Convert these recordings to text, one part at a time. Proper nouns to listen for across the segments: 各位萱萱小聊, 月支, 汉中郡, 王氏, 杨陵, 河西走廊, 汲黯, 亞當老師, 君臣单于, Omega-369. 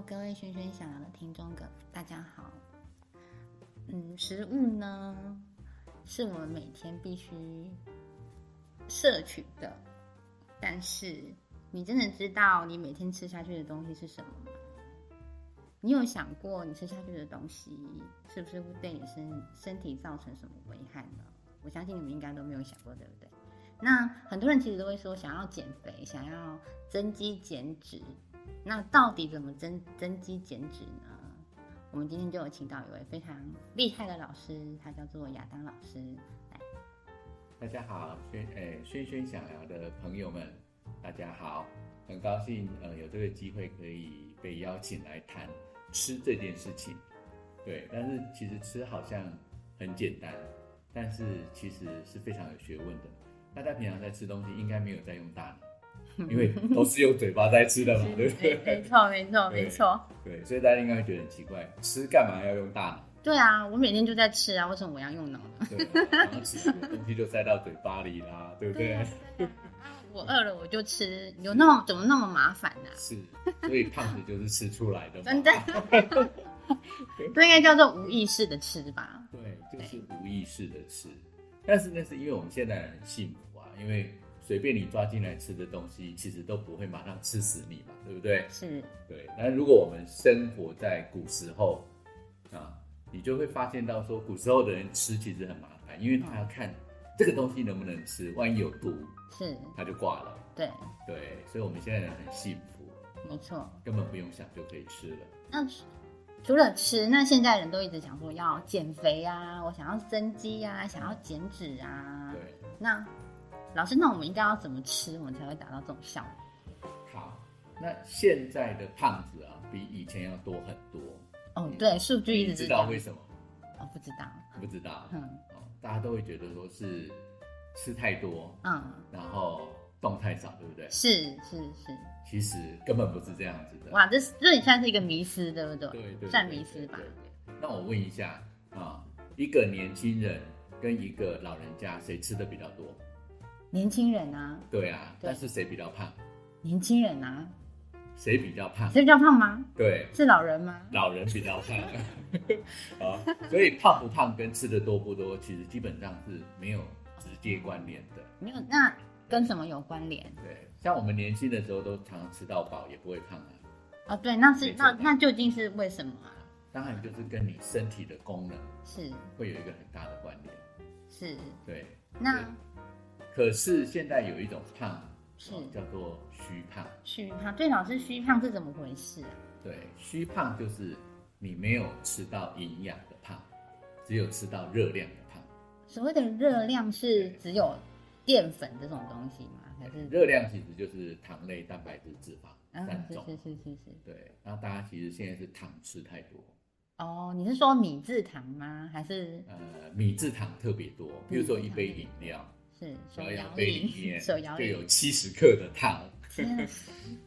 Hello， 各位萱萱小聊的听众哥，大家好。食物呢，是我们每天必须摄取的，但是你真的知道你每天吃下去的东西是什么吗？你有想过你吃下去的东西是不是会对你身体造成什么危害呢？我相信你们应该都没有想过，对不对？那很多人其实都会说想要减肥，想要增肌减脂，那到底怎么增肌减脂呢？我们今天就有请到一位非常厉害的老师，他叫做亚当老师。来，大家好，萱萱想聊的朋友们，大家好，很高兴有这个机会可以被邀请来谈吃这件事情。对，但是其实吃好像很简单，但是其实是非常有学问的。大家平常在吃东西，应该没有在用大脑。因为都是用嘴巴在吃的嘛，对不对？没错。对，所以大家应该会觉得很奇怪，吃干嘛要用大脑？对啊，我每天就在吃啊，为什么我要用脑呢？对、啊，然后吃东西就塞到嘴巴里啦，对不对？我饿了我就吃，怎么那么麻烦呢、啊？是，所以胖子就是吃出来的嘛。真的，这应该叫做无意识的吃吧？对，就是无意识的吃。但是那是因为我们现代人很幸福啊，因为随便你抓进来吃的东西，其实都不会马上吃死你嘛，对不对？是。对，那如果我们生活在古时候啊，你就会发现到说，古时候的人吃其实很麻烦，因为他要看这个东西能不能吃，万一有毒，是，他就挂了。对，所以我们现在人很幸福，没错，根本不用想就可以吃了。那除了吃，那现在人都一直想说要减肥啊，我想要增肌啊，想要减脂啊，对，那。老师，那我们应该要怎么吃，我们才会达到这种效果？好，那现在的胖子啊，比以前要多很多。哦，对，数据一直知道为什么？哦，不知道。大家都会觉得说是吃太多，然后动太少，对不对？是。其实根本不是这样子的。哇，这算是一个迷思，对不对？对，算迷思吧。对。那我问一下啊，一个年轻人跟一个老人家，谁吃的比较多？年轻人啊，对啊，但是谁比较胖？年轻人啊，谁比较胖？谁比较胖吗？对，是老人吗？老人比较胖啊，所以胖不胖跟吃的多不多，其实基本上是没有直接关联的。没有，那跟什么有关联？对，像我们年轻的时候都常常吃到饱，也不会胖啊。哦，对，那究竟是为什么啊？当然就是跟你身体的功能是会有一个很大的关联。是，对，那。可是现在有一种胖是叫做虚胖。对，老师，虚胖是怎么回事啊？对，虚胖就是你没有吃到营养的胖，只有吃到热量的胖。所谓的热量是只有淀粉这种东西吗？还是热量其实就是糖类、蛋白质、脂肪三种。是。对，那大家其实现在是糖吃太多。哦，你是说米字糖吗？还是米字糖特别多，比如说一杯饮料。是，手摇杯里面就有70克的糖。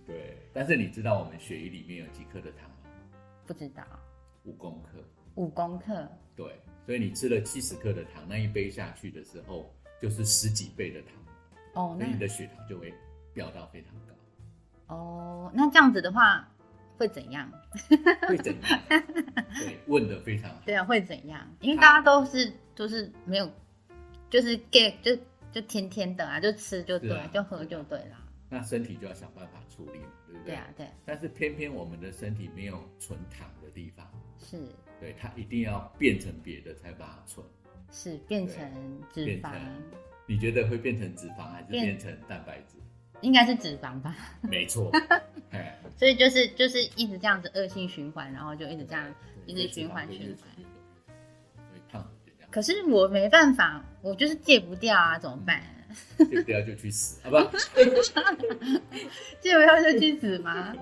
对，但是你知道我们血液里面有几克的糖吗？不知道。5公克。5公克。对，所以你吃了70克的糖，那一杯下去的时候就是10几倍的糖。哦，那你的血糖就会飙到非常高。哦，那这样子的话会怎样？会怎样？对，问得非常好。对啊，会怎样？因为大家都是没有，就是就天天的啊，就吃就对了，就喝就对了。那身体就要想办法处理嘛，对不对？对啊，对。但是偏偏我们的身体没有存糖的地方，是，对，它一定要变成别的才把它存。是，变成脂肪。你觉得会变成脂肪还是变成蛋白质？应该是脂肪吧。没错。所以就是一直这样子恶性循环，然后就一直这样一直循环。可是我没办法，我就是戒不掉啊，怎么办、戒不掉就去死，好不好？戒不掉就去死吗？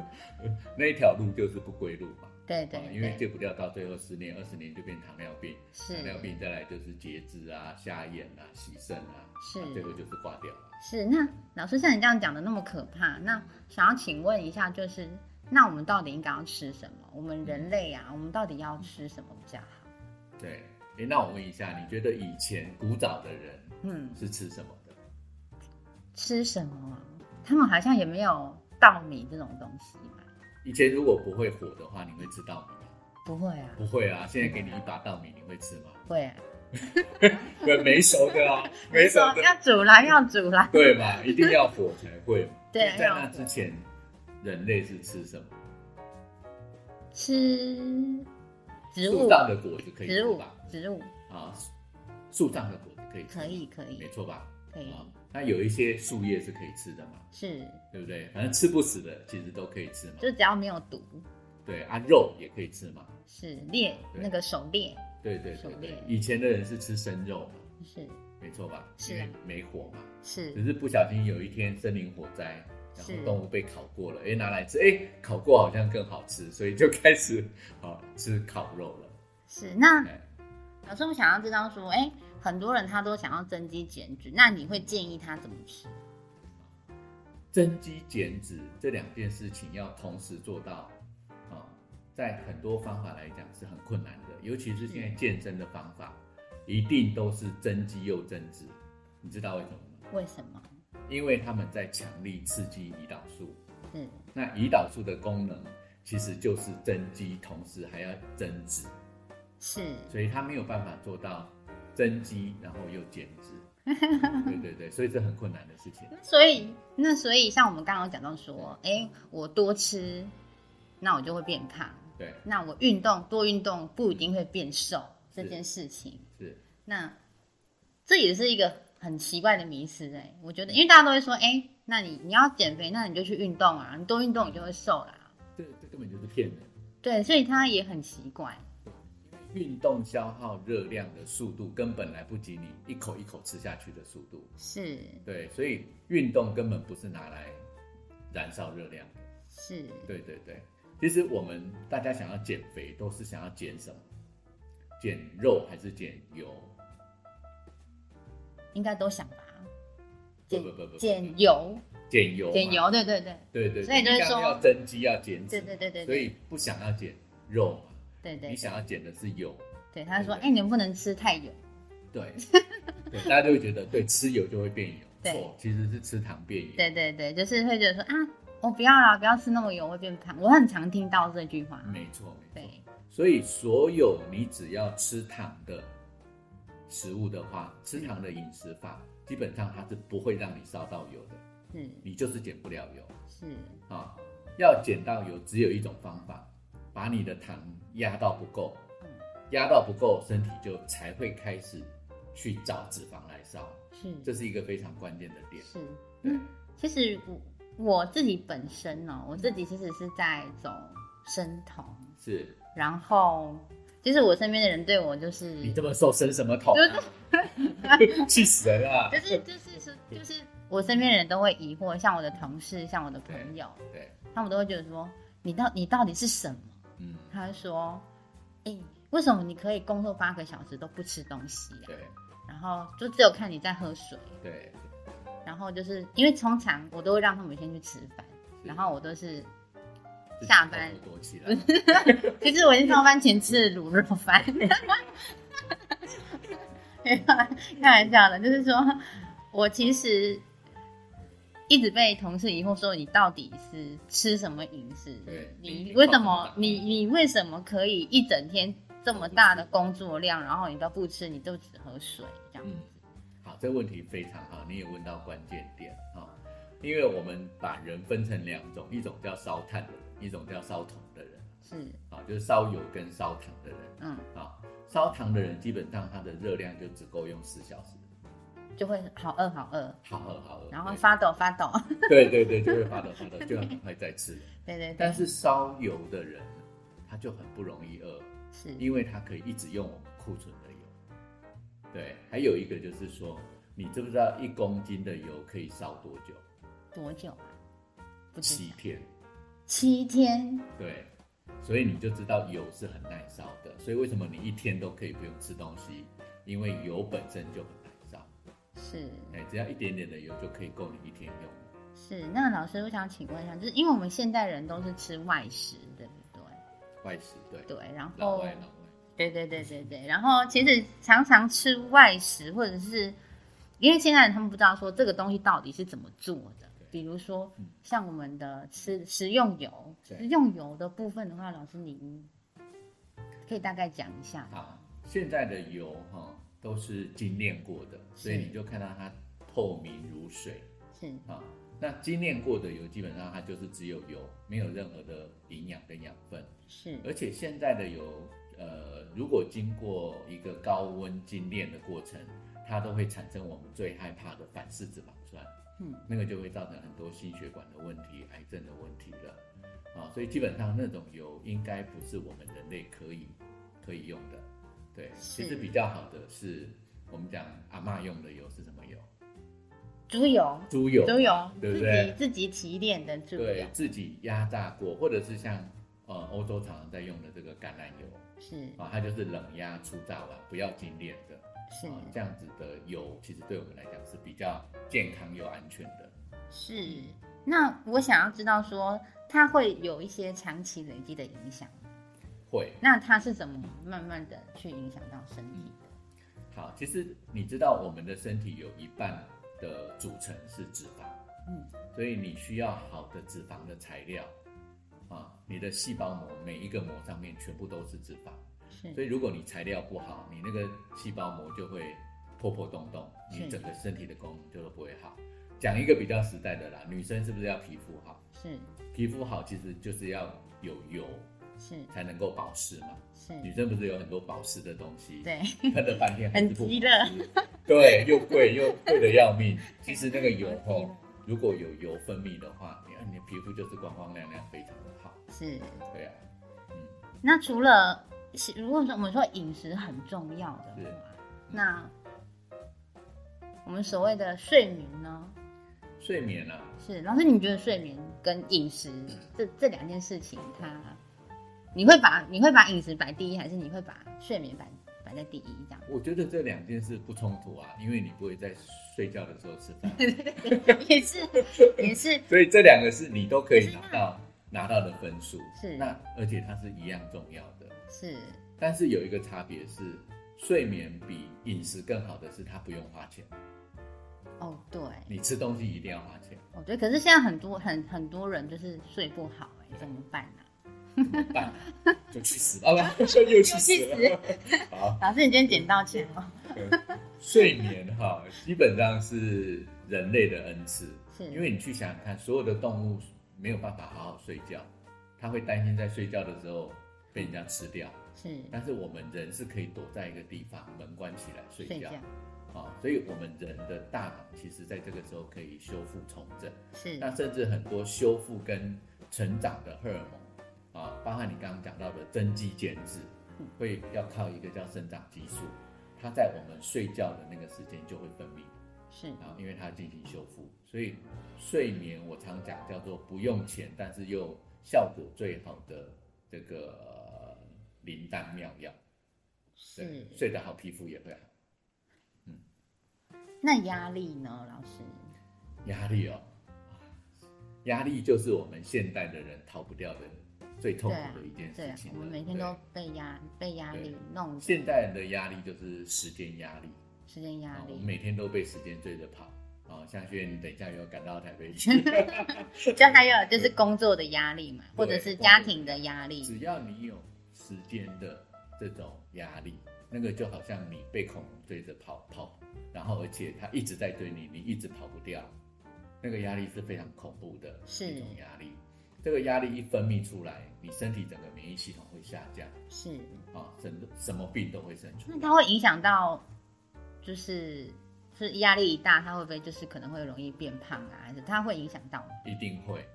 那一条路就是不归路嘛。对，因为戒不掉，到最后10年、20年就变糖尿病，糖尿病再来就是截肢啊、瞎眼啊、洗肾啊，是，最后就是挂掉了。是，那老师像你这样讲的那么可怕，那想要请问一下，就是那我们到底应该要吃什么？我们人类啊，我们到底要吃什么比较好？对。那我问一下，你觉得以前古早的人，是吃什么的？吃什么？他们好像也没有稻米这种东西嘛。以前如果不会火的话，你会吃稻米吗？不会啊，不会啊。现在给你一把稻米，你会吃吗？会啊。没熟的啊，没熟的要煮啦，要煮啦。对嘛，一定要火才会。对，在那之前，人类是吃什么？吃植物。树上的果子可以吃吧？植物啊，树上的果子可以吃。可以，没错吧？可以。那有一些树叶是可以吃的嘛？是，对不对？反正吃不死的其实都可以吃嘛，就只要没有毒。对啊，肉也可以吃嘛？是猎那个狩猎。对，以前的人是吃生肉嘛，是没错吧？是没火嘛，是，只是不小心有一天森林火灾，然后动物被烤过了，拿来吃，烤过好像更好吃，所以就开始吃烤肉了。是，那老师，我想要知道说，很多人他都想要增肌减脂，那你会建议他怎么吃？增肌减脂这两件事情要同时做到。在很多方法来讲是很困难的，尤其是现在健身的方法，一定都是增肌又增脂，你知道为什么吗？为什么？因为他们在强力刺激胰岛素。那胰岛素的功能其实就是增肌，同时还要增脂。是，所以他没有办法做到增肌然后又减脂。对，所以这很困难的事情。所以像我们刚刚讲到说，我多吃，那我就会变胖。对，那我多运动不一定会变瘦这件事情是，那这也是一个很奇怪的迷思。我觉得，因为大家都会说，那你要减肥，那你就去运动啊，你多运动你就会瘦啦。这根本就是骗人。对，所以它也很奇怪。运动消耗热量的速度根本来不及你一口一口吃下去的速度。是，对，所以运动根本不是拿来燃烧热量的。是，对。其实我们大家想要减肥，都是想要减什么？减肉还是减油？应该都想吧。不，减油。减油，对。所以就是说要增肌，要减脂，对。所以不想要减肉嘛，对。你想要减的是油。对，他说，你们不能吃太油。对，大家就会觉得，对，吃油就会变油。错，其实是吃糖变油。对，就是会觉得说我不要啦，不要吃那么油，会变胖。我很常听到这句话。没错。对，所以所有你只要吃糖的食物的话，吃糖的饮食法，基本上它是不会让你烧到油的。你就是减不了油。是啊，要减到油只有一种方法，把你的糖压到不够，身体就才会开始去找脂肪来烧。是，这是一个非常关键的点。是，其实我自己本身我自己其实是在走生酮，是，然后其实我身边的人对我就是你这么瘦生什么酮啊，气死人了。就是我身边的人都会疑惑，像我的同事，像我的朋友，对，他们都会觉得说你到底是什么？他会说，为什么你可以工作8个小时都不吃东西啊？对，然后就只有看你在喝水。对。然后就是因为通常我都会让他们先去吃饭，然后我都是下班起来。其实我已经上班前吃了卤肉饭。开玩笑的，就是说我其实一直被同事疑惑说，你到底是吃什么饮食？你为什么可以一整天这么大的工作量，然后你都不吃，你就只喝水这样子？这个问题非常好，你也问到关键点。因为我们把人分成2种，一种叫烧炭的人，一种叫烧酮的人。是，就是烧油跟烧糖的人。烧糖的人基本上他的热量就只够用4小时，就会好饿，然后发抖。对，就会发抖，就很快再吃。对。但是烧油的人他就很不容易饿，是因为他可以一直用我们库存的油。对，还有一个就是说，你知不知道1公斤的油可以烧多久？多久啊？不知道。7天。7天。对，所以你就知道油是很耐烧的。所以为什么你1天都可以不用吃东西？因为油本身就很耐烧。是。只要一点点的油就可以够你1天用。是，那老师，我想请问一下，就是因为我们现代人都是吃外食，对不对？外食，对。然后。老外。对，然后其实常常吃外食，或者是因为现在他们不知道说这个东西到底是怎么做的，比如说像我们的食用油，食用油的部分的话，老师你可以大概讲一下。好，现在的油都是精炼过的，所以你就看到它透明如水。是啊，那精炼过的油基本上它就是只有油，没有任何的营养跟养分。是，而且现在的油，如果经过一个高温精炼的过程，它都会产生我们最害怕的反式脂肪酸。那个就会造成很多心血管的问题、癌症的问题了。啊，所以基本上那种油应该不是我们人类可以用的。对，其实比较好的是我们讲阿嬷用的油是什么油？猪油，对不对？自己提炼的猪油，对，自己压榨过，或者是像欧洲常常在用的这个橄榄油，是啊，它就是冷压初榨完，不要精炼的，是这样子的油，其实对我们来讲是比较健康又安全的。是，那我想要知道说，它会有一些长期累积的影响，会。那它是怎么慢慢的去影响到身体的？好，其实你知道我们的身体有一半的组成是脂肪，所以你需要好的脂肪的材料啊，你的细胞膜每一个膜上面全部都是脂肪，是，所以如果你材料不好，你那个细胞膜就会破破洞洞，你整个身体的功能就不会好。讲一个比较实在的啦，女生是不是要皮肤好？是，皮肤好其实就是要有油，是，才能够保湿嘛。是，女生不是有很多保湿的东西，对，喷了半天还是不保湿，很急了，对，又贵的要命。其实那个油后如果有油分泌的话，你的皮肤就是光光亮亮，非常的好。是，对啊。那除了如果说我们说饮食很重要的话，那我们所谓的睡眠呢？睡眠啊，是，老师你觉得睡眠跟饮食这两件事情，它你会把饮食摆第一，还是你会把睡眠摆在第一？这样，我觉得这两件事不冲突啊，因为你不会在睡觉的时候吃饭，也是，所以这两个是你都可以拿到的分数，是，那而且它是一样重要的，是。但是有一个差别是，睡眠比饮食更好的是它不用花钱。哦，对，你吃东西一定要花钱。哦，对，可是现在很多人就是睡不好，怎么办啊？办就去死了，啊，又去死了。好，老师，你今天捡到钱吗？睡眠哈，基本上是人类的恩赐，因为你去想想看，所有的动物没有办法好好睡觉，它会担心在睡觉的时候被人家吃掉。是，但是我们人是可以躲在一个地方，门关起来睡觉。所以我们人的大脑其实在这个时候可以修复重整。是，那甚至很多修复跟成长的荷尔蒙。包含你刚刚讲到的增肌减脂，会要靠一个叫生长激素，它在我们睡觉的那个时间就会分泌，是，然后因为它进行修复，所以睡眠我常讲叫做不用钱但是又效果最好的这个灵丹妙药，是，睡得好皮肤也会好。那压力呢，老师？压力哦，压力就是我们现代的人逃不掉的最痛苦的一件事情。我们每天都被压力弄。现代人的压力就是时间压力，我们每天都被时间追着跑。夏雪，你等一下又赶到台北去。就还有就是工作的压力嘛，或者是家庭的压力。只要你有时间的这种压力，那个就好像你被恐龙追着跑，然后而且它一直在追你，你一直跑不掉，那个压力是非常恐怖的一种压力。这个压力一分泌出来，你身体整个免疫系统会下降，是啊，什么病都会生出来。那它会影响到，就是压力一大，它会不会就是可能会容易变胖啊？还是它会影响到？一定会，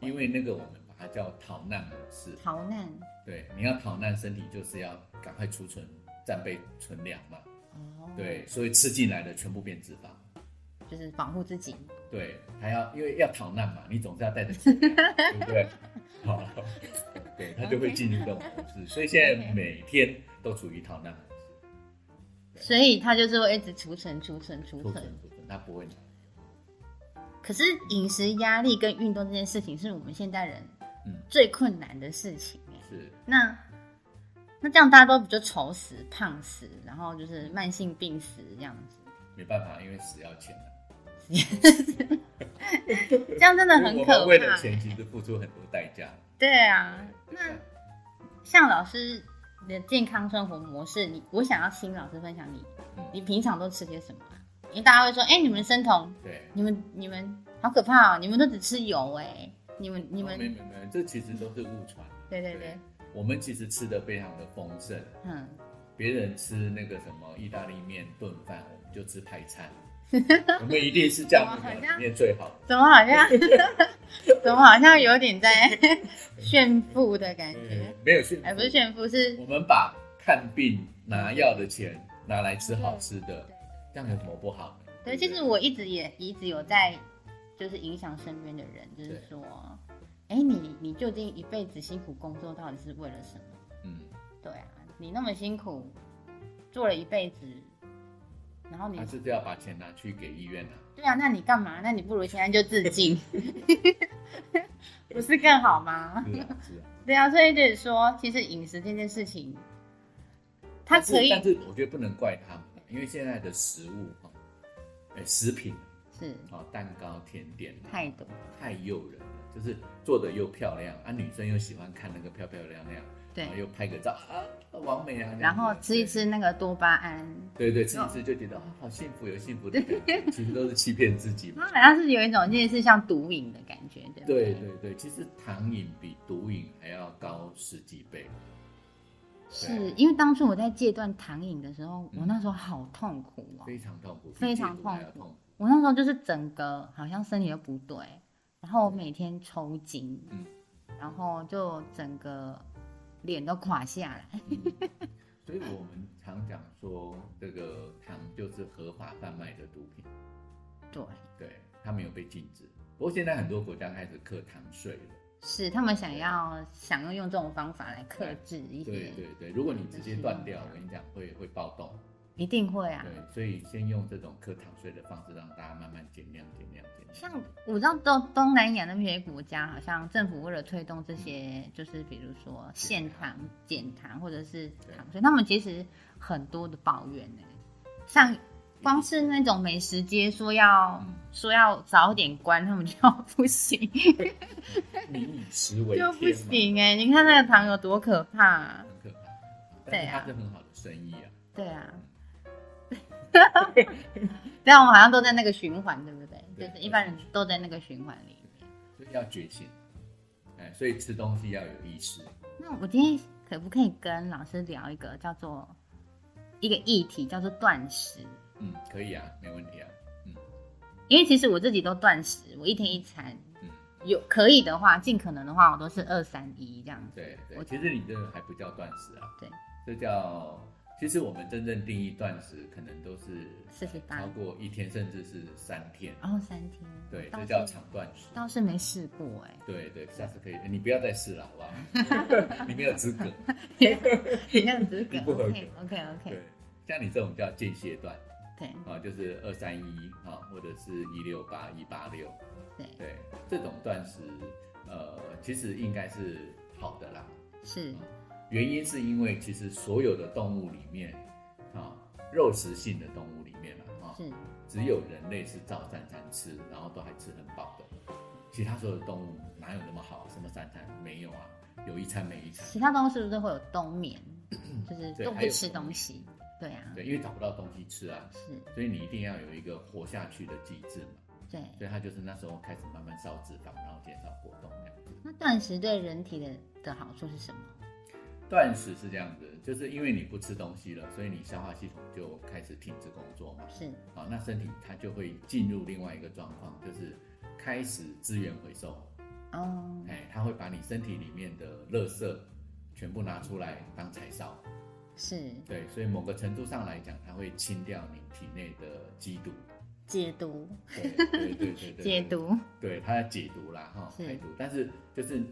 因为那个我们把它叫逃难模式。逃难，对，你要逃难，身体就是要赶快储存战备存粮嘛。哦，对，所以吃进来的全部变脂肪。就是保护自己，对，还要因为要逃难嘛，你总是要带着吃，对不对？好，对，他就会进入这种模式，所以现在每天都处于逃难模式，所以他就是会一直储存，他不会拿。可是饮食、压力跟运动这件事情是我们现代人最困难的事情，是。那这样大家都就丑死、胖死，然后就是慢性病死这样子，没办法，因为死要钱。这样真的很可怕。我们为了钱其实付出很多代价。对啊，那像老师的健康生活模式，我想要听老师分享你平常都吃些什么？因为大家会说，你们生酮，对，你们好可怕哦，你们都只吃油你们没，这其实都是误传。对，我们其实吃得非常的丰盛，别人吃那个什么意大利面炖饭，我们就吃排餐。我们一定是这样子里面最好的。怎么好像有点在炫富的感觉？没有炫富，不是炫富，是我们把看病拿药的钱拿来吃好吃的，这样有什么不好？对，其实我一直有在，就是影响身边的人，就是说，你究竟一辈子辛苦工作到底是为了什么？对啊，你那么辛苦做了一辈子。然后你还是要把钱拿去给医院啊？对啊，那你干嘛？那你不如现在就自尽，不是更好吗？是啊对啊，所以就是说，其实饮食这件事情，它可以，但是我觉得不能怪他们，因为现在的食物食品是蛋糕、甜点太多，太诱人了，就是做的又漂亮啊，女生又喜欢看那个漂漂亮亮。对，然后又拍个照啊，完美啊！然后吃一吃那个多巴胺，对，吃一吃就觉得好幸福，有幸福的感觉，其实都是欺骗自己嘛。好像是有一种类似像毒瘾的感觉，对，其实糖瘾比毒瘾还要高10几倍。是因为当初我在戒断糖瘾的时候，我那时候好痛苦哦，非常痛苦。我那时候就是整个好像身体都不对，然后我每天抽筋，然后就整个。脸都垮下来所以我们常讲说这个糖就是合法贩卖的毒品。对，它没有被禁止，不过现在很多国家开始课糖税了，是他们想要用这种方法来克制一些。对，如果你直接断掉，我跟你讲会暴动，一定会啊。对，所以先用这种课糖税的方式让大家慢慢减量。像我知道东南亚那些国家，好像政府为了推动这些，就是比如说限糖、减糖或者是糖税，他们其实很多的抱怨像光是那种美食街说要早点关，他们就不行，民以食为天就不行你看那个糖有多可怕啊，很可怕。但是它是很好的生意啊。对啊。对啊，我们好像都在那个循环，对不对？就是一般人都在那个循环里面，所以要觉醒所以吃东西要有意识。那我今天可不可以跟老师聊一个叫做一个议题，叫做断食？可以啊，没问题啊。因为其实我自己都断食，我一天一餐，可以的话，尽可能的话，我都是2、3、1这样子。对，我其实你这个还不叫断食啊，对，这叫。其实我们真正定义断食，可能都是48超过1天，甚至是3天。3天，对，这叫长断食。倒是没试过对，下次可以，你不要再试了，好不好？你没有资格，你不合格。OK。对，像你这种叫间歇断，对啊，就是231啊，或者是168、186，对，这种断食，其实应该是好的啦。是。原因是因为其实所有的动物里面肉食性的动物里面只有人类是照3餐吃，然后都还吃很饱的，其他所有的动物哪有那么好，什么3餐？没有啊，有1餐没1餐。其他动物是不是会有冬眠？就是都不吃东西。对啊，对，因为找不到东西吃啊，是，所以你一定要有一个活下去的机制嘛。对，所以它就是那时候开始慢慢烧脂肪，然后减少活动这样子。那断食对人体的好处是什么？断食是这样子，就是因为你不吃东西了，所以你消化系统就开始停止工作嘛。是，好，那身体它就会进入另外一个状况，就是开始资源回收。它会把你身体里面的垃圾全部拿出来当柴烧。是，对，所以某个程度上来讲，它会清掉你体内的积毒。解毒，它要解毒啦，排毒。但是就是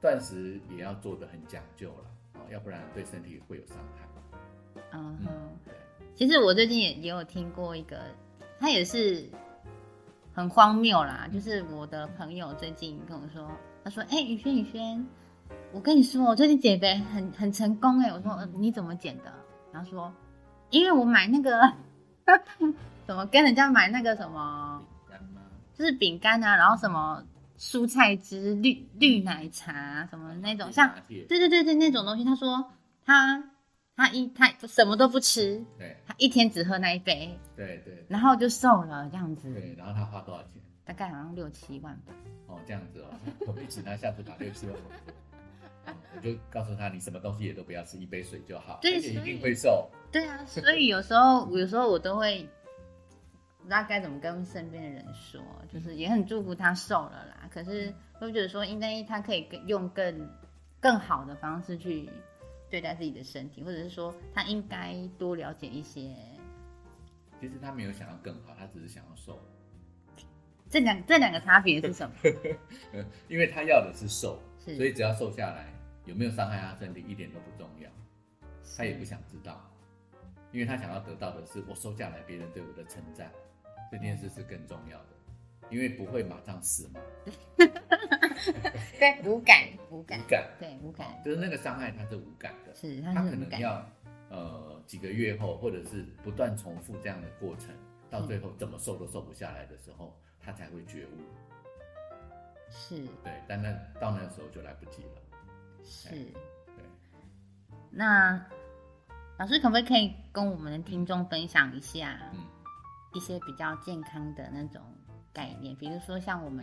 断食也要做得很讲究啦。要不然对身体会有伤害。其实我最近也有听过一个，他也是很荒谬啦。就是我的朋友最近跟我说，他说：“宇轩，我跟你说，我最近减肥很成功我说：“你怎么减的？”然后说：“因为我买那个怎么跟人家买那个什么就是饼干啊，然后什么蔬菜汁、绿奶茶什么那种，像对那种东西，他说他什么都不吃，对，他一天只喝那一杯，对，然后就瘦了这样子。对，然后他花多少钱？大概好像6-7万吧。哦，这样子哦，我们一起拿下次打6-7万。我就告诉他，你什么东西也都不要吃，一杯水就好，而且一定会瘦。对啊，所以有时候我都会不知道该怎么跟身边的人说，就是也很祝福他瘦了啦。可是我觉得说，应该他可以用更好的方式去对待自己的身体，或者是说他应该多了解一些。其实他没有想要更好，他只是想要瘦。这两个差别是什么？因为他要的是瘦。所以只要瘦下来，有没有伤害他身体一点都不重要，他也不想知道，因为他想要得到的是我瘦下来别人对我的称赞，这件事是更重要的，因为不会马上死嘛。对，无感，对，无感，就是那个伤害他是无感的，是他可能要几个月后，或者是不断重复这样的过程，到最后怎么瘦都瘦不下来的时候，他才会觉悟。是对，但到那时候就来不及了。是，对。那老师可不可以跟我们的听众分享一下，一些比较健康的那种概念，比如说像我们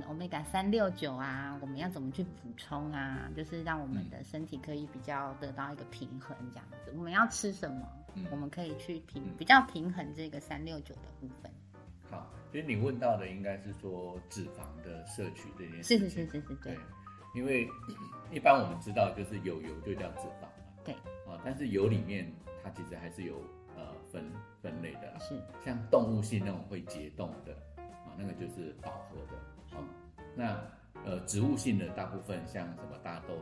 的 Omega-369 啊，我们要怎么去补充啊，就是让我们的身体可以比较得到一个平衡这样子。我们要吃什么，我们可以去比较平衡这个369的部分。好，其实你问到的应该是说脂肪的摄取这件事情。是，对。因为一般我们知道就是有油就叫脂肪嘛。对。但是油里面它其实还是有分类的啦。是。像动物性那种会结冻的，那个就是饱和的。那植物性的大部分像什么大豆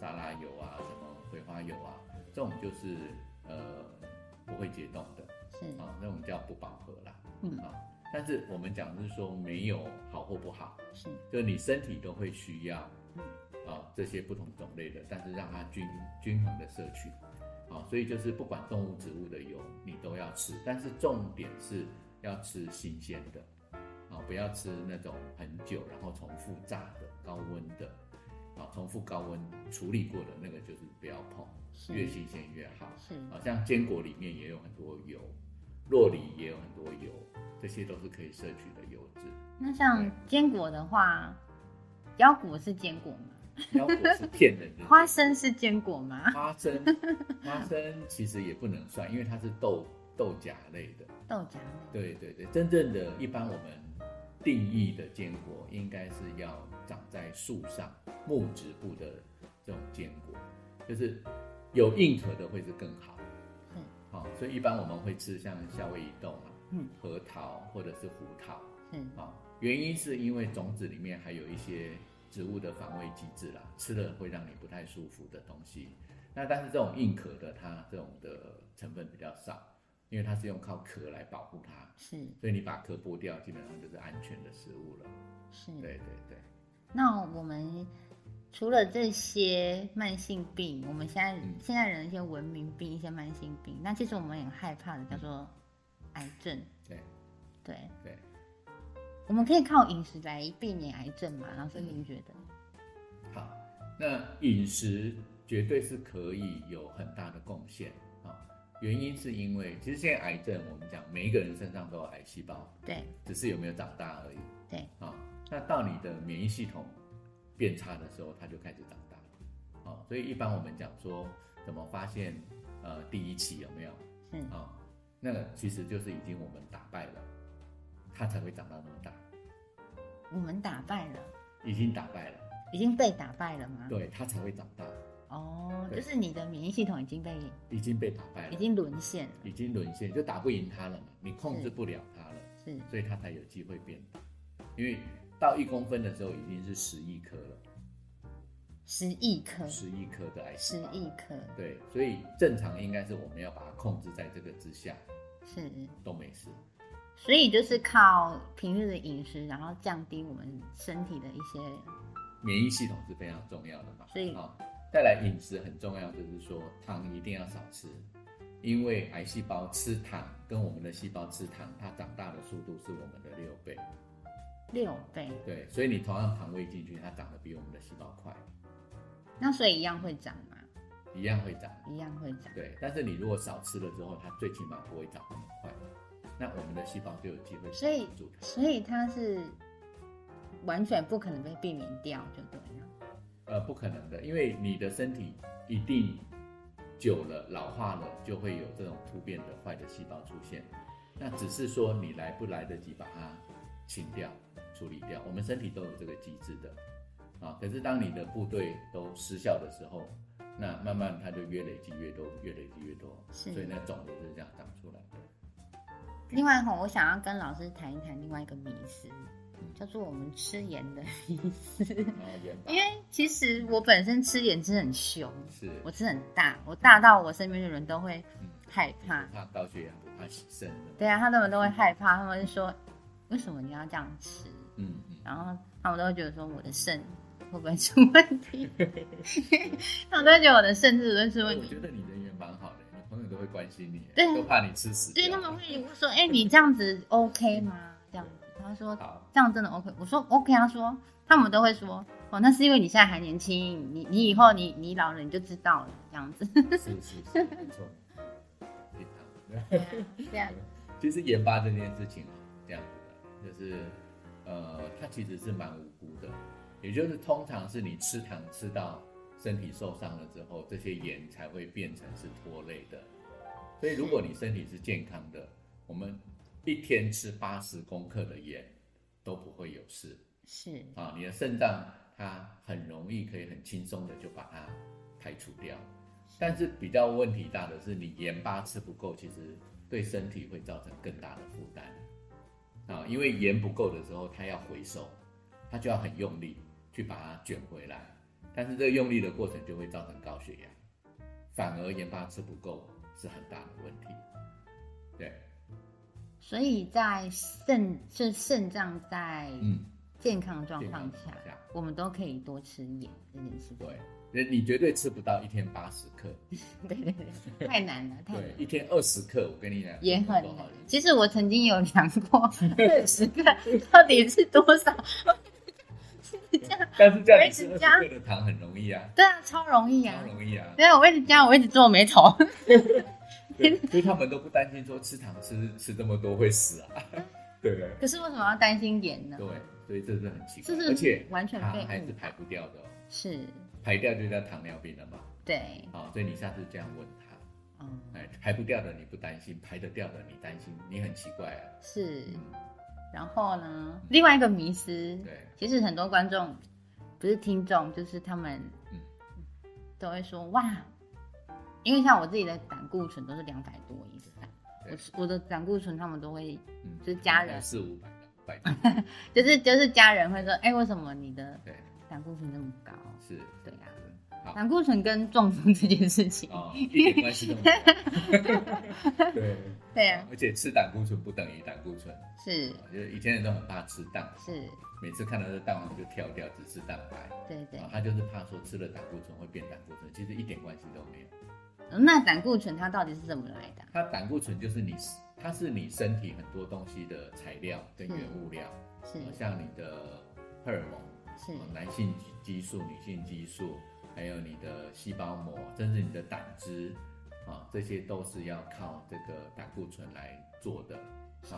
沙拉油啊，什么葵花油啊，这种就是不会结冻的。是。那种叫不饱和啦。但是我们讲是说没有好或不好，是就你身体都会需要，这些不同种类的，但是让它均衡的摄取，所以就是不管动物植物的油你都要吃，但是重点是要吃新鲜的，不要吃那种很久然后重复炸的、高温的，重复高温处理过的那个就是不要碰，越新鲜越好。是，像坚果里面也有很多油，酪梨也有很多油，这些都是可以摄取的油脂。那像坚果的话，腰果是坚果吗？腰果是骗人的。花生是坚果吗？花生其实也不能算，因为它是豆荚类的。豆荚类。对，真正的一般我们定义的坚果，应该是要长在树上木质部的这种坚果，就是有硬壳的会是更好。所以一般我们会吃像夏威夷豆嘛，核桃或者是胡桃，原因是因为种子里面还有一些植物的防卫机制啦，吃了会让你不太舒服的东西。那但是这种硬壳的，它这种的成分比较少，因为它是用靠壳来保护它，是，所以你把壳剥掉，基本上就是安全的食物了。是，对。那我们除了这些慢性病，我们现在人一些文明病、一些慢性病，那其实我们很害怕的叫做癌症。对，我们可以靠饮食来避免癌症嘛？老师您觉得？好，那饮食绝对是可以有很大的贡献啊。原因是因为其实现在癌症，我们讲每一个人身上都有癌细胞，对，只是有没有长大而已。对啊，那到你的免疫系统变差的时候，它就开始长大了，所以一般我们讲说怎么发现第一期有没有？是那个其实就是已经我们打败了，它才会长到那么大。我们打败了，已经打败了，已经被打败了吗？对，它才会长大。哦，就是你的免疫系统已经被打败了，已经沦陷了，就打不赢它了嘛，你控制不了它了，是，所以它才有机会变大，因为到1公分的时候，已经是10亿颗了。10亿颗的癌细胞。10亿颗。对，所以正常应该是我们要把它控制在这个之下，是都没事。所以就是靠平日的饮食，然后降低我们身体的一些免疫系统是非常重要的嘛。所以再来饮食很重要，就是说糖一定要少吃，因为癌细胞吃糖跟我们的细胞吃糖，它长大的速度是我们的6倍。6倍？对，所以你同样糖喂进去，它长得比我们的细胞快。那所以一样会长吗？一样会长，一样会长。对，但是你如果少吃了之后，它最起码不会长那么快。那我们的细胞就有机会去阻挡。所以它是完全不可能被避免掉，就对了。不可能的，因为你的身体一定久了老化了，就会有这种突变的坏的细胞出现。那只是说你来不来得及把它清掉、处理掉，我们身体都有这个机制的啊。可是当你的部队都失效的时候，那慢慢它就越累积越多，越累积越多，所以那种子就是这样长出来的。另外我想要跟老师谈一谈另外一个迷思，叫做我们吃盐的迷思。因为其实我本身吃盐吃很凶，是我吃很大，我大到我身边的人都会害怕，怕高血压，不怕洗肾。对啊，他们都会害怕，他们就说为什么你要这样吃？然后他们都会觉得说我的肾会不会出问题？他们都会觉得我的肾是不是出问题？我觉得你人缘蛮好的，你朋友都会关心你，都怕你吃死。对，他们会说：“哎，你这样子 OK 吗？”这样。他说这样真的 OK， 我说 OK， 他说他们都会说哦，那是因为你现在还年轻，你以后你老了你就知道了，这样子。是是是，没错。这样。其实盐巴这件事情这样子的，就是它其实是蛮无辜的，也就是通常是你吃糖吃到身体受伤了之后，这些盐才会变成是拖累的。所以如果你身体是健康的，我们一天吃80公克的盐都不会有事，是啊，你的肾脏它很容易可以很轻松的就把它排除掉。但是比较问题大的是，你盐巴吃不够，其实对身体会造成更大的负担啊，因为盐不够的时候，它要回收，它就要很用力去把它卷回来，但是这个用力的过程就会造成高血压，反而盐巴吃不够是很大的问题，对。所以在肾脏在健康状况下，我们都可以多吃盐这件事情。对，你绝对吃不到一天80克。对对对，太难了，太难了。对，一天20克，我跟你讲也很难。其实我曾经有量过20克到底是多少。但是这样吃20克的糖很容易啊。对啊，超容易啊，超容易啊。对啊，我一直加，我一直做眉头。所以他们都不担心说吃糖吃这么多会死啊，对不对？可是为什么要担心盐呢？对，所以这是很奇怪，而且完全被还是排不掉的，是排掉就叫糖尿病了嘛？对，好，所以你下次这样问他，排不掉的你不担心，排得掉的你担心，你很奇怪啊。是，然后呢，另外一个迷思，对，其实很多观众不是听众，就是他们都会说哇。因为像我自己的胆固醇都是200多一直胆，我的胆固醇他们都会，就是家人400-500，就是家人会说，哎，为什么你的胆固醇这么高？是，对啊，胆固醇跟中风这件事情一点关系都没有。对对啊，而且吃胆固醇不等于胆固醇，是，就是以前人都很怕吃蛋，是，每次看到这蛋黄就跳掉，只吃蛋白。对对，他就是怕说吃了胆固醇会变胆固醇，其实一点关系都没有。那胆固醇它到底是怎么来的？它胆固醇就是它是你身体很多东西的材料跟原物料，是像你的荷尔蒙，是男性激素、女性激素，还有你的细胞膜，甚至你的胆汁啊，这些都是要靠这个胆固醇来做的。啊，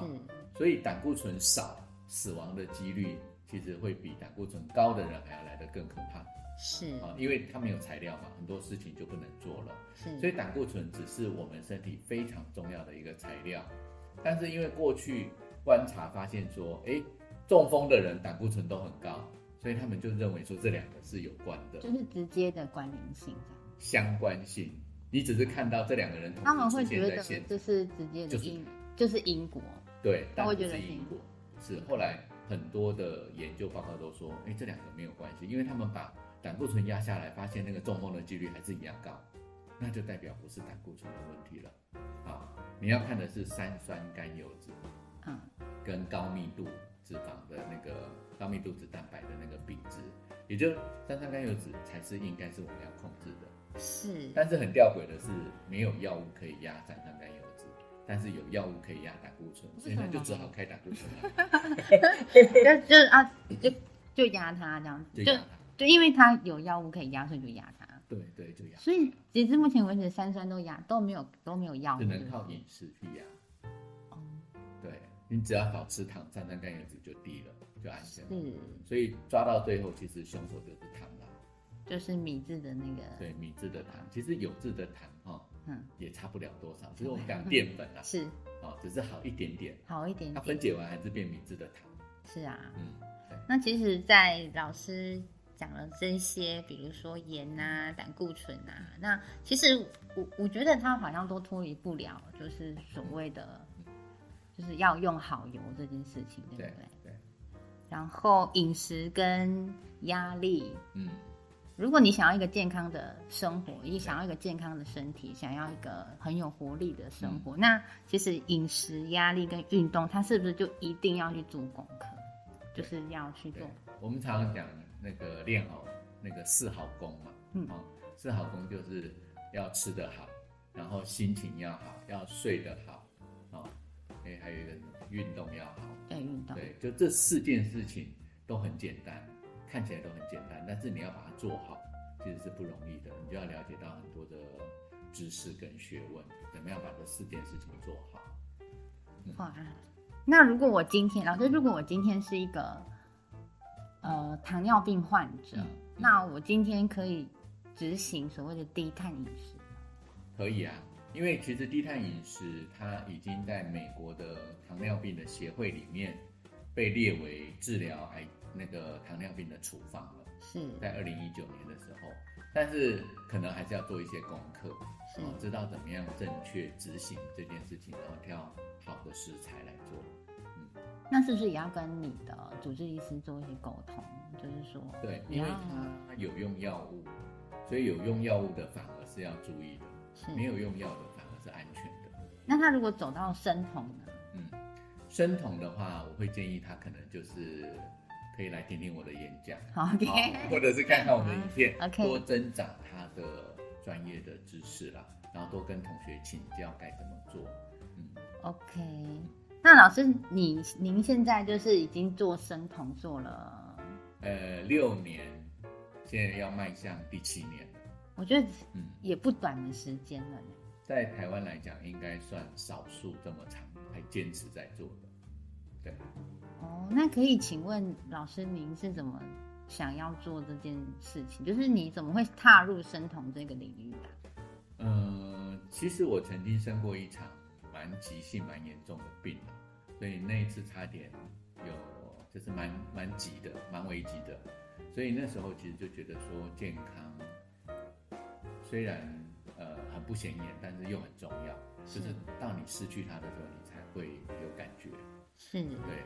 所以胆固醇少，死亡的几率其实会比胆固醇高的人还要来得更可怕。是，因为它没有材料嘛，很多事情就不能做了。所以胆固醇只是我们身体非常重要的一个材料。但是因为过去观察发现说，中风的人胆固醇都很高，所以他们就认为说这两个是有关的，就是直接的关联性，相关性。你只是看到这两个人同时，他们会觉得这是直接的就是因果。对，他会觉得是因果。是，后来很多的研究报告都说，这两个没有关系，因为他们把胆固醇压下来，发现那个中风的几率还是一样高，那就代表不是胆固醇的问题了。好，你要看的是三酸甘油脂，跟高密度脂肪的那个高密度脂蛋白的那个比值，也就是三酸甘油脂才是应该是我们要控制的。是，但是很吊诡的是，没有药物可以压斩蛋白油脂，但是有药物可以压胆固醇，所以他就只好开胆固醇。就压它这样子，就因为它有药物可以压，所以就压它。对对，就压。所以截至目前为止，三酸都压都没有药物，只能靠饮食去压。你只要少吃糖，三酸甘油酯就低了，就安全了。是，所以抓到最后，其实凶手就是糖啦，就是米制的那个。对，米制的糖，其实有制的糖哈，也差不了多少。其实我们讲淀粉啊，是，只是好一点点，好一点点。它分解完还是变米制的糖。是啊，那其实，在老师讲了这些，比如说盐啊、胆固醇啊，那其实我觉得它好像都脱离不了，就是所谓的。就是要用好油这件事情，对不对？对。然后饮食跟压力，如果你想要一个健康的生活，你想要一个健康的身体，想要一个很有活力的生活，那其实饮食、压力跟运动，它是不是就一定要去做功课？就是要去做。我们常常讲那个练好那个四好功嘛，四好功就是要吃得好，然后心情要好，要睡得好，还有一个运动要好，对运动，对，就这四件事情都很简单，看起来都很简单，但是你要把它做好，其实是不容易的。你就要了解到很多的知识跟学问，怎么样把这四件事情做好。哇，那如果我今天，老师，如果我今天是一个糖尿病患者，那我今天可以执行所谓的低碳饮食？可以啊。因为其实低碳饮食它已经在美国的糖尿病的协会里面被列为治疗癌那个糖尿病的处方了，是在2019年的时候，但是可能还是要做一些功课，知道怎么样正确执行这件事情，然后挑好的食材来做。那是不是也要跟你的主治医师做一些沟通？就是说，对，因为它有用药物，所以有用药物的反而是要注意的。没有用药的反而是安全的。那他如果走到生酮呢？生酮的话，我会建议他可能就是可以来听听我的演讲，或者是看看我们的影片，多增长他的专业的知识啦，然后多跟同学请教该怎么做。OK， 那老师您现在就是已经做生酮做了6年，现在要迈向第7年。我觉得也不短的时间了，在台湾来讲应该算少数这么长还坚持在做的。对哦，那可以请问老师您是怎么想要做这件事情，就是你怎么会踏入生酮这个领域啊？其实我曾经生过一场蛮急性蛮严重的病，所以那一次差点有就是蛮急的蛮危急的，所以那时候其实就觉得说健康虽然很不显眼，但是又很重要，就是到你失去它的时候，你才会有感觉。是，对。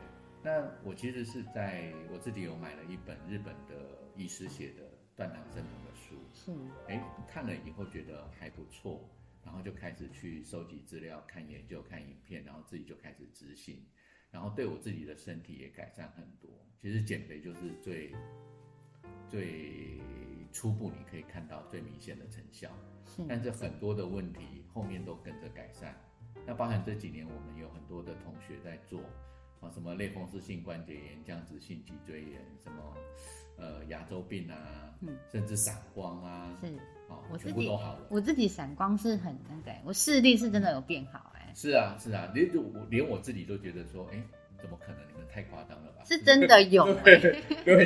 那我其实是在我自己有买了一本日本的医师写的《断糖生酮》的书，看了以后觉得还不错，然后就开始去收集资料、看研究、看影片，然后自己就开始执行，然后对我自己的身体也改善很多。其实减肥就是最初步你可以看到最明显的成效，但是很多的问题后面都跟着改善。那包含这几年我们有很多的同学在做，什么类风湿性关节炎、僵直性脊椎炎，什么牙周病啊，甚至散光啊，全部都好了。我自己散光是很那个，我视力是真的有变好是啊是啊，连我自己都觉得说，怎么可能？你们太夸张了吧？是真的有对，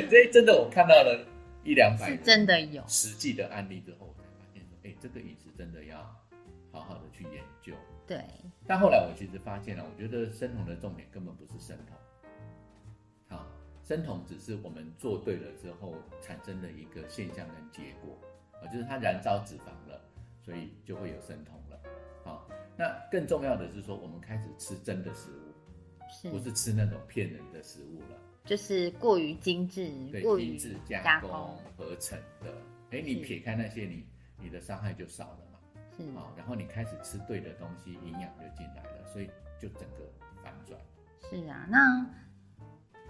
这真的我看到了。100-200是真的有实际的案例之后，我才发现说，这个饮食真的要好好的去研究。对。但后来我其实发现了，我觉得生酮的重点根本不是生酮，生酮只是我们做对了之后产生的一个现象跟结果，就是它燃烧脂肪了，所以就会有生酮了。那更重要的是说，我们开始吃真的食物，不是吃那种骗人的食物了。就是过于精致，过于加工合成的。你撇开那些，你的伤害就少了嘛。是。然后你开始吃对的东西，营养就进来了，所以就整个反转。是啊，那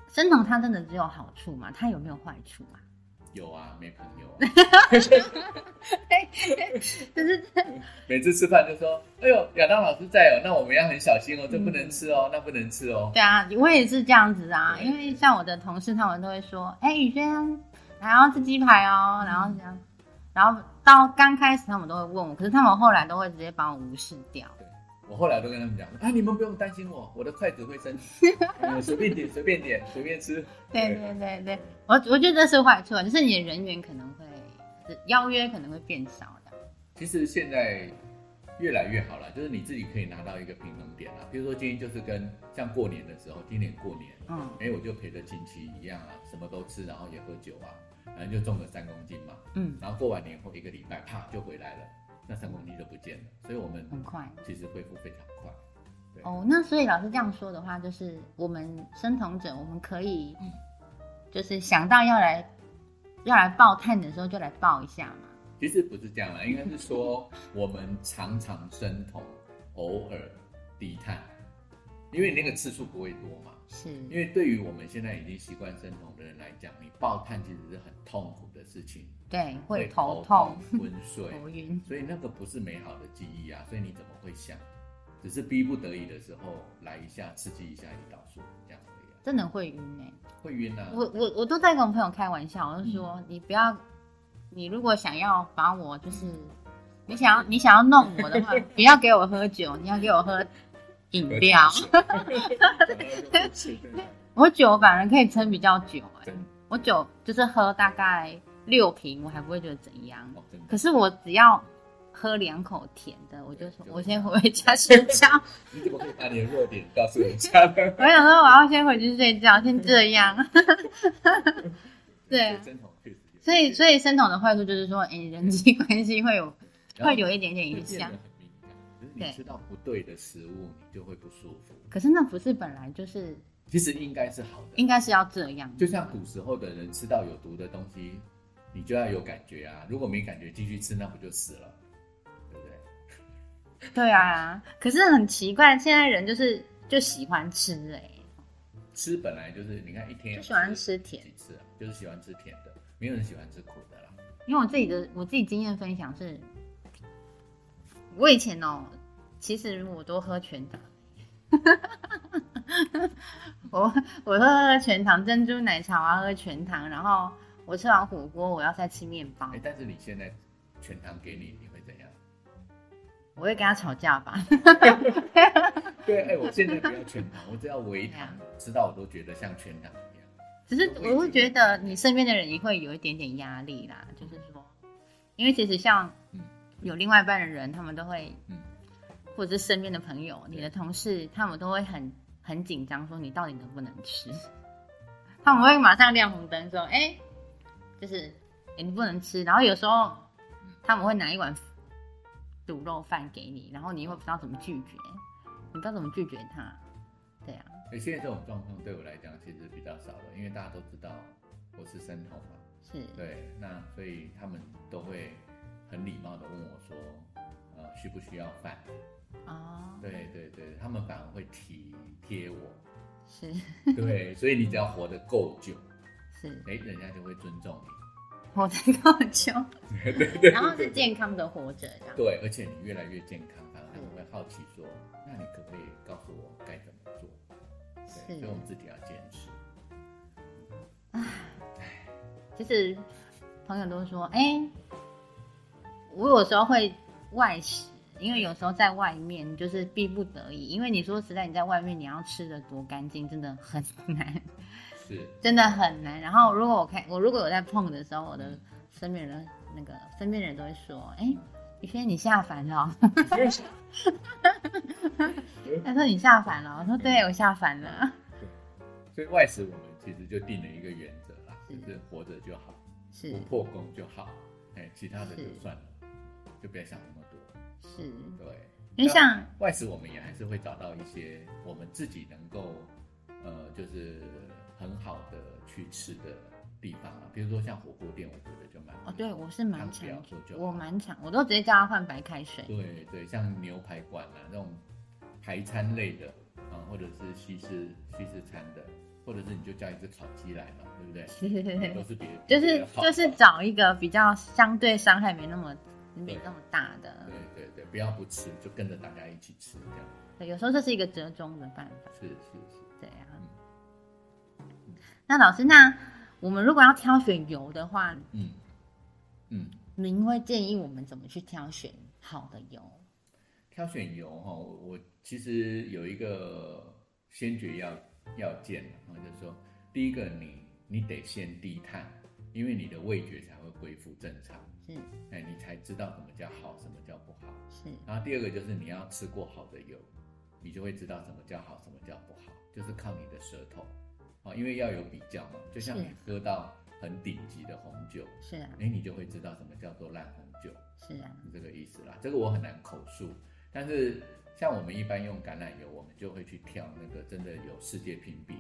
生酮它真的只有好处吗？它有没有坏处啊？有啊，没朋友啊。每次吃饭就说：“哎呦，亚当老师在哦，那我们要很小心哦，这不能吃哦，那不能吃哦。”对啊，我也是这样子啊，因为像我的同事他们都会说：“哎，宇轩，然后吃鸡排哦，然后这样。”然后到刚开始他们都会问我，可是他们后来都会直接把我无视掉。我后来都跟他们讲啊，你们不用担心我，我的筷子会伸、随便点，随便点，随便吃。对对对对，我觉得这是坏处，就是你的人员可能会邀约可能会变少的。其实现在越来越好了，就是你自己可以拿到一个平衡点啦。比如说今天就是跟像过年的时候，今年过年，我就陪着亲戚一样啊，什么都吃，然后也喝酒啊，然后就重了3公斤嘛，然后过完年后一个礼拜，啪就回来了。那3公斤就不见了，所以我们很快，其实恢复非常快。对哦，那所以老师这样说的话，就是我们生酮者，我们可以，就是想到要来爆碳的时候就来爆一下嘛。其实不是这样啦，应该是说我们常常生酮，偶尔低碳，因为那个次数不会多嘛。是，因为对于我们现在已经习惯生酮的人来讲，你爆碳其实是很痛苦的事情。对，会头痛、昏睡、头晕，所以那个不是美好的记忆啊。所以你怎么会想？只是逼不得已的时候来一下，刺激一下胰岛素，这样而已、啊。真的会晕哎、欸，会晕啊！我都在跟我朋友开玩笑，我就说、你不要，你如果想要把我就是，你想要弄我的话，不要给我喝酒，你要给我喝饮料。我酒反而可以撑比较久哎、欸，我酒就是喝大概。6瓶我还不会觉得怎样、可是我只要喝2口甜的，我就说我先回家睡觉。你怎么可以把你的弱点告诉人家呢？我想说我要先回去睡觉，先这样。对，所以生酮的坏处就是说，人际关系会有一点点影响。就是你吃到不对的食物，你就会不舒服。可是那不是本来就是。其实应该是好的，应该是要这样。就像古时候的人吃到有毒的东西，你就要有感觉啊！如果没感觉继续吃，那不就死了，对不对？对啊，可是很奇怪，现在人就喜欢吃吃本来就是你看一天就喜欢吃甜，几次啊，就是喜欢吃甜的，没有人喜欢吃苦的啦。因为我自己经验分享是，我以前其实我都喝全糖。我喝全糖珍珠奶茶，我要喝全糖，然后我吃完火锅，我要再吃面包。但是你现在全糖给你，你会怎样？我会跟他吵架吧。对，我现在不要全糖，我只要微糖，吃到我都觉得像全糖一样。只是我会觉得你身边的人也会有一点点压力啦，就是说，因为其实像有另外一半的人，他们都会或者是身边的朋友、你的同事，他们都会很紧张，说你到底能不能吃？他们会马上亮红灯，说：“你不能吃。”然后有时候他们会拿一碗卤肉饭给你，然后你又不知道怎么拒绝，你不知道怎么拒绝他。对啊，现在这种状况对我来讲其实比较少了，因为大家都知道我是生酮嘛，是对，那所以他们都会很礼貌的问我说：“需不需要饭？”对对对，他们反而会体贴我，是，对，所以你只要活得够久，是，人家就会尊重你，活得够久，对对对，然后是健康的活着，对，而且你越来越健康，反而他们会好奇说，那你可不可以告诉我该怎么做？对，所以我们自己要坚持。其实朋友都说，我有时候会外食。因为有时候在外面就是逼不得已，因为你说实在你在外面你要吃的多干净真的很难，是，真的很难。然后如果有在碰的时候，我的身边人都会说：“宇轩你下凡了。”他说：“你下凡了。”我说：“对，我下凡了。”所以外食我们其实就定了一个原则啦，就是活着就好，是，不破功就好，其他的就算了，就不要想那么多。是，对，因为像外食，我们也还是会找到一些我们自己能够，就是很好的去吃的地方啊。比如说像火锅店，我觉得就蛮对，我是蛮常，我都直接叫他换白开水。对对，像牛排馆啊那种排餐类的啊，或者是西式餐的，或者是你就叫一只烤鸡来嘛，对不对？都是别人，就是找一个比较相对伤害没那么大的。对对对，不要不吃，就跟着大家一起吃这样。对，有时候这是一个折中的办法。是。对啊。嗯、那老师，那我们如果要挑选油的话，您会建议我们怎么去挑选好的油？挑选油我其实有一个先决要件，就是说，第一个你得先低碳，因为你的味觉才会恢复正常，你才知道什么叫好，什么叫不好。然后第二个就是你要吃过好的油，你就会知道什么叫好，什么叫不好，就是靠你的舌头，因为要有比较嘛，就像你喝到很顶级的红酒，是啊，你就会知道什么叫做烂红酒，是啊，是这个意思啦。这个我很难口述，但是像我们一般用橄榄油，我们就会去挑那个真的有世界评比，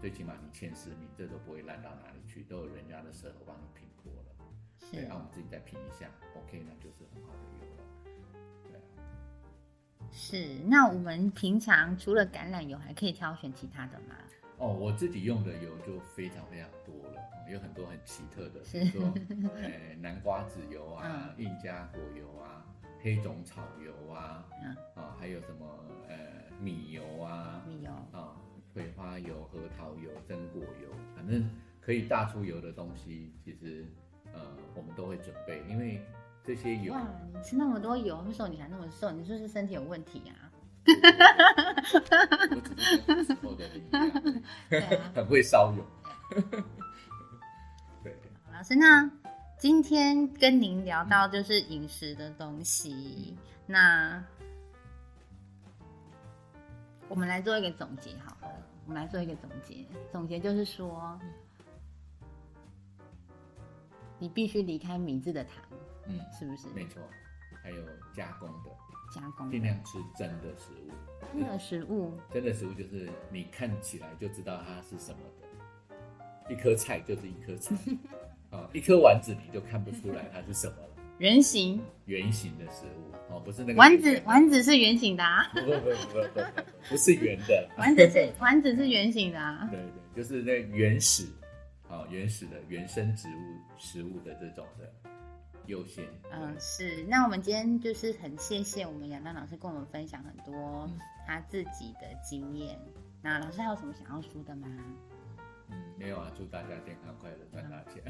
最起码你前10名，这都不会烂到哪里去，都有人家的舌头帮你评过了。是，那我们自己再评一下 ，OK， 那就是很好的油了。对啊。是，那我们平常除了橄榄油，还可以挑选其他的吗？我自己用的油就非常非常多了，有很多很奇特的，比如说南瓜籽油啊、印加果油啊、黑种草油啊，还有什么米油啊、葵花油、核桃油、榛果油，反正可以大出油的东西，其实我们都会准备，因为这些油。哇，你吃那么多油，为什么你还那么瘦？你是不是身体有问题啊？我只是跟时候的人一样，很会烧油。对，老师，那今天跟您聊到就是饮食的东西，那我们来做一个总结好了。我们来做一个总结，总结就是说，你必须离开米字的糖，是不是？没错，还有加工的。尽量吃真的食物。真的食物，真的食物就是你看起来就知道它是什么的，一颗菜就是一颗菜、一颗丸子你就看不出来它是什么了。圆形的食物，不是那个丸子是圆形的啊？不是圆的，丸子是圆形的啊？对对，就是那原始的原生植物食物的这种的。优先，是。那我们今天就是很谢谢我们亚当老师跟我们分享很多他自己的经验。那老师还有什么想要说的吗？没有啊，祝大家健康快乐赚大钱，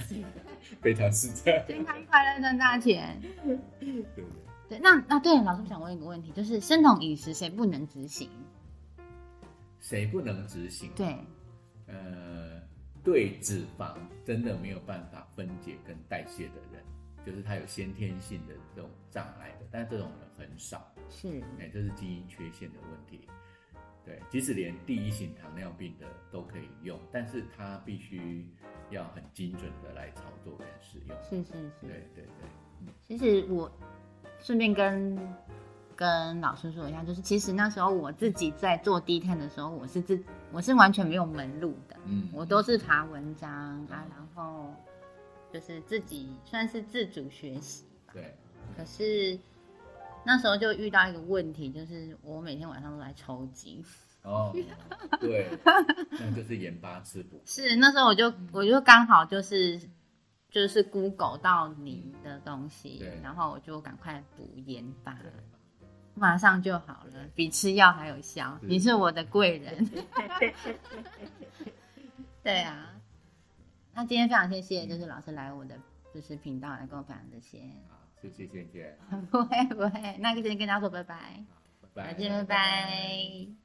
非常实在。健康快乐赚大钱，对。那对了，老师想问一个问题，就是生酮饮食谁不能执行？谁不能执行？对，对脂肪真的没有办法分解跟代谢的人。就是他有先天性的这种障碍的，但这种人很少，是，这是基因缺陷的问题。对，即使连第1型糖尿病的都可以用，但是他必须要很精准的来操作跟使用。是，对。其实我顺便跟老师说一下，就是其实那时候我自己在做低碳的时候，我是完全没有门路的，我都是查文章然后。就是自己算是自主学习吧，对。可是那时候就遇到一个问题，就是我每天晚上都来抽筋。对，那就是盐巴吃补。是，那时候我就刚好就是 Google 到您的东西，然后我就赶快补盐巴，马上就好了，比吃药还有效。你是我的贵人。对啊。那今天非常谢谢，就是老师来我的就是频道来跟我分享这些。好，谢谢。不会，那就先跟大家说拜拜，再见，拜拜。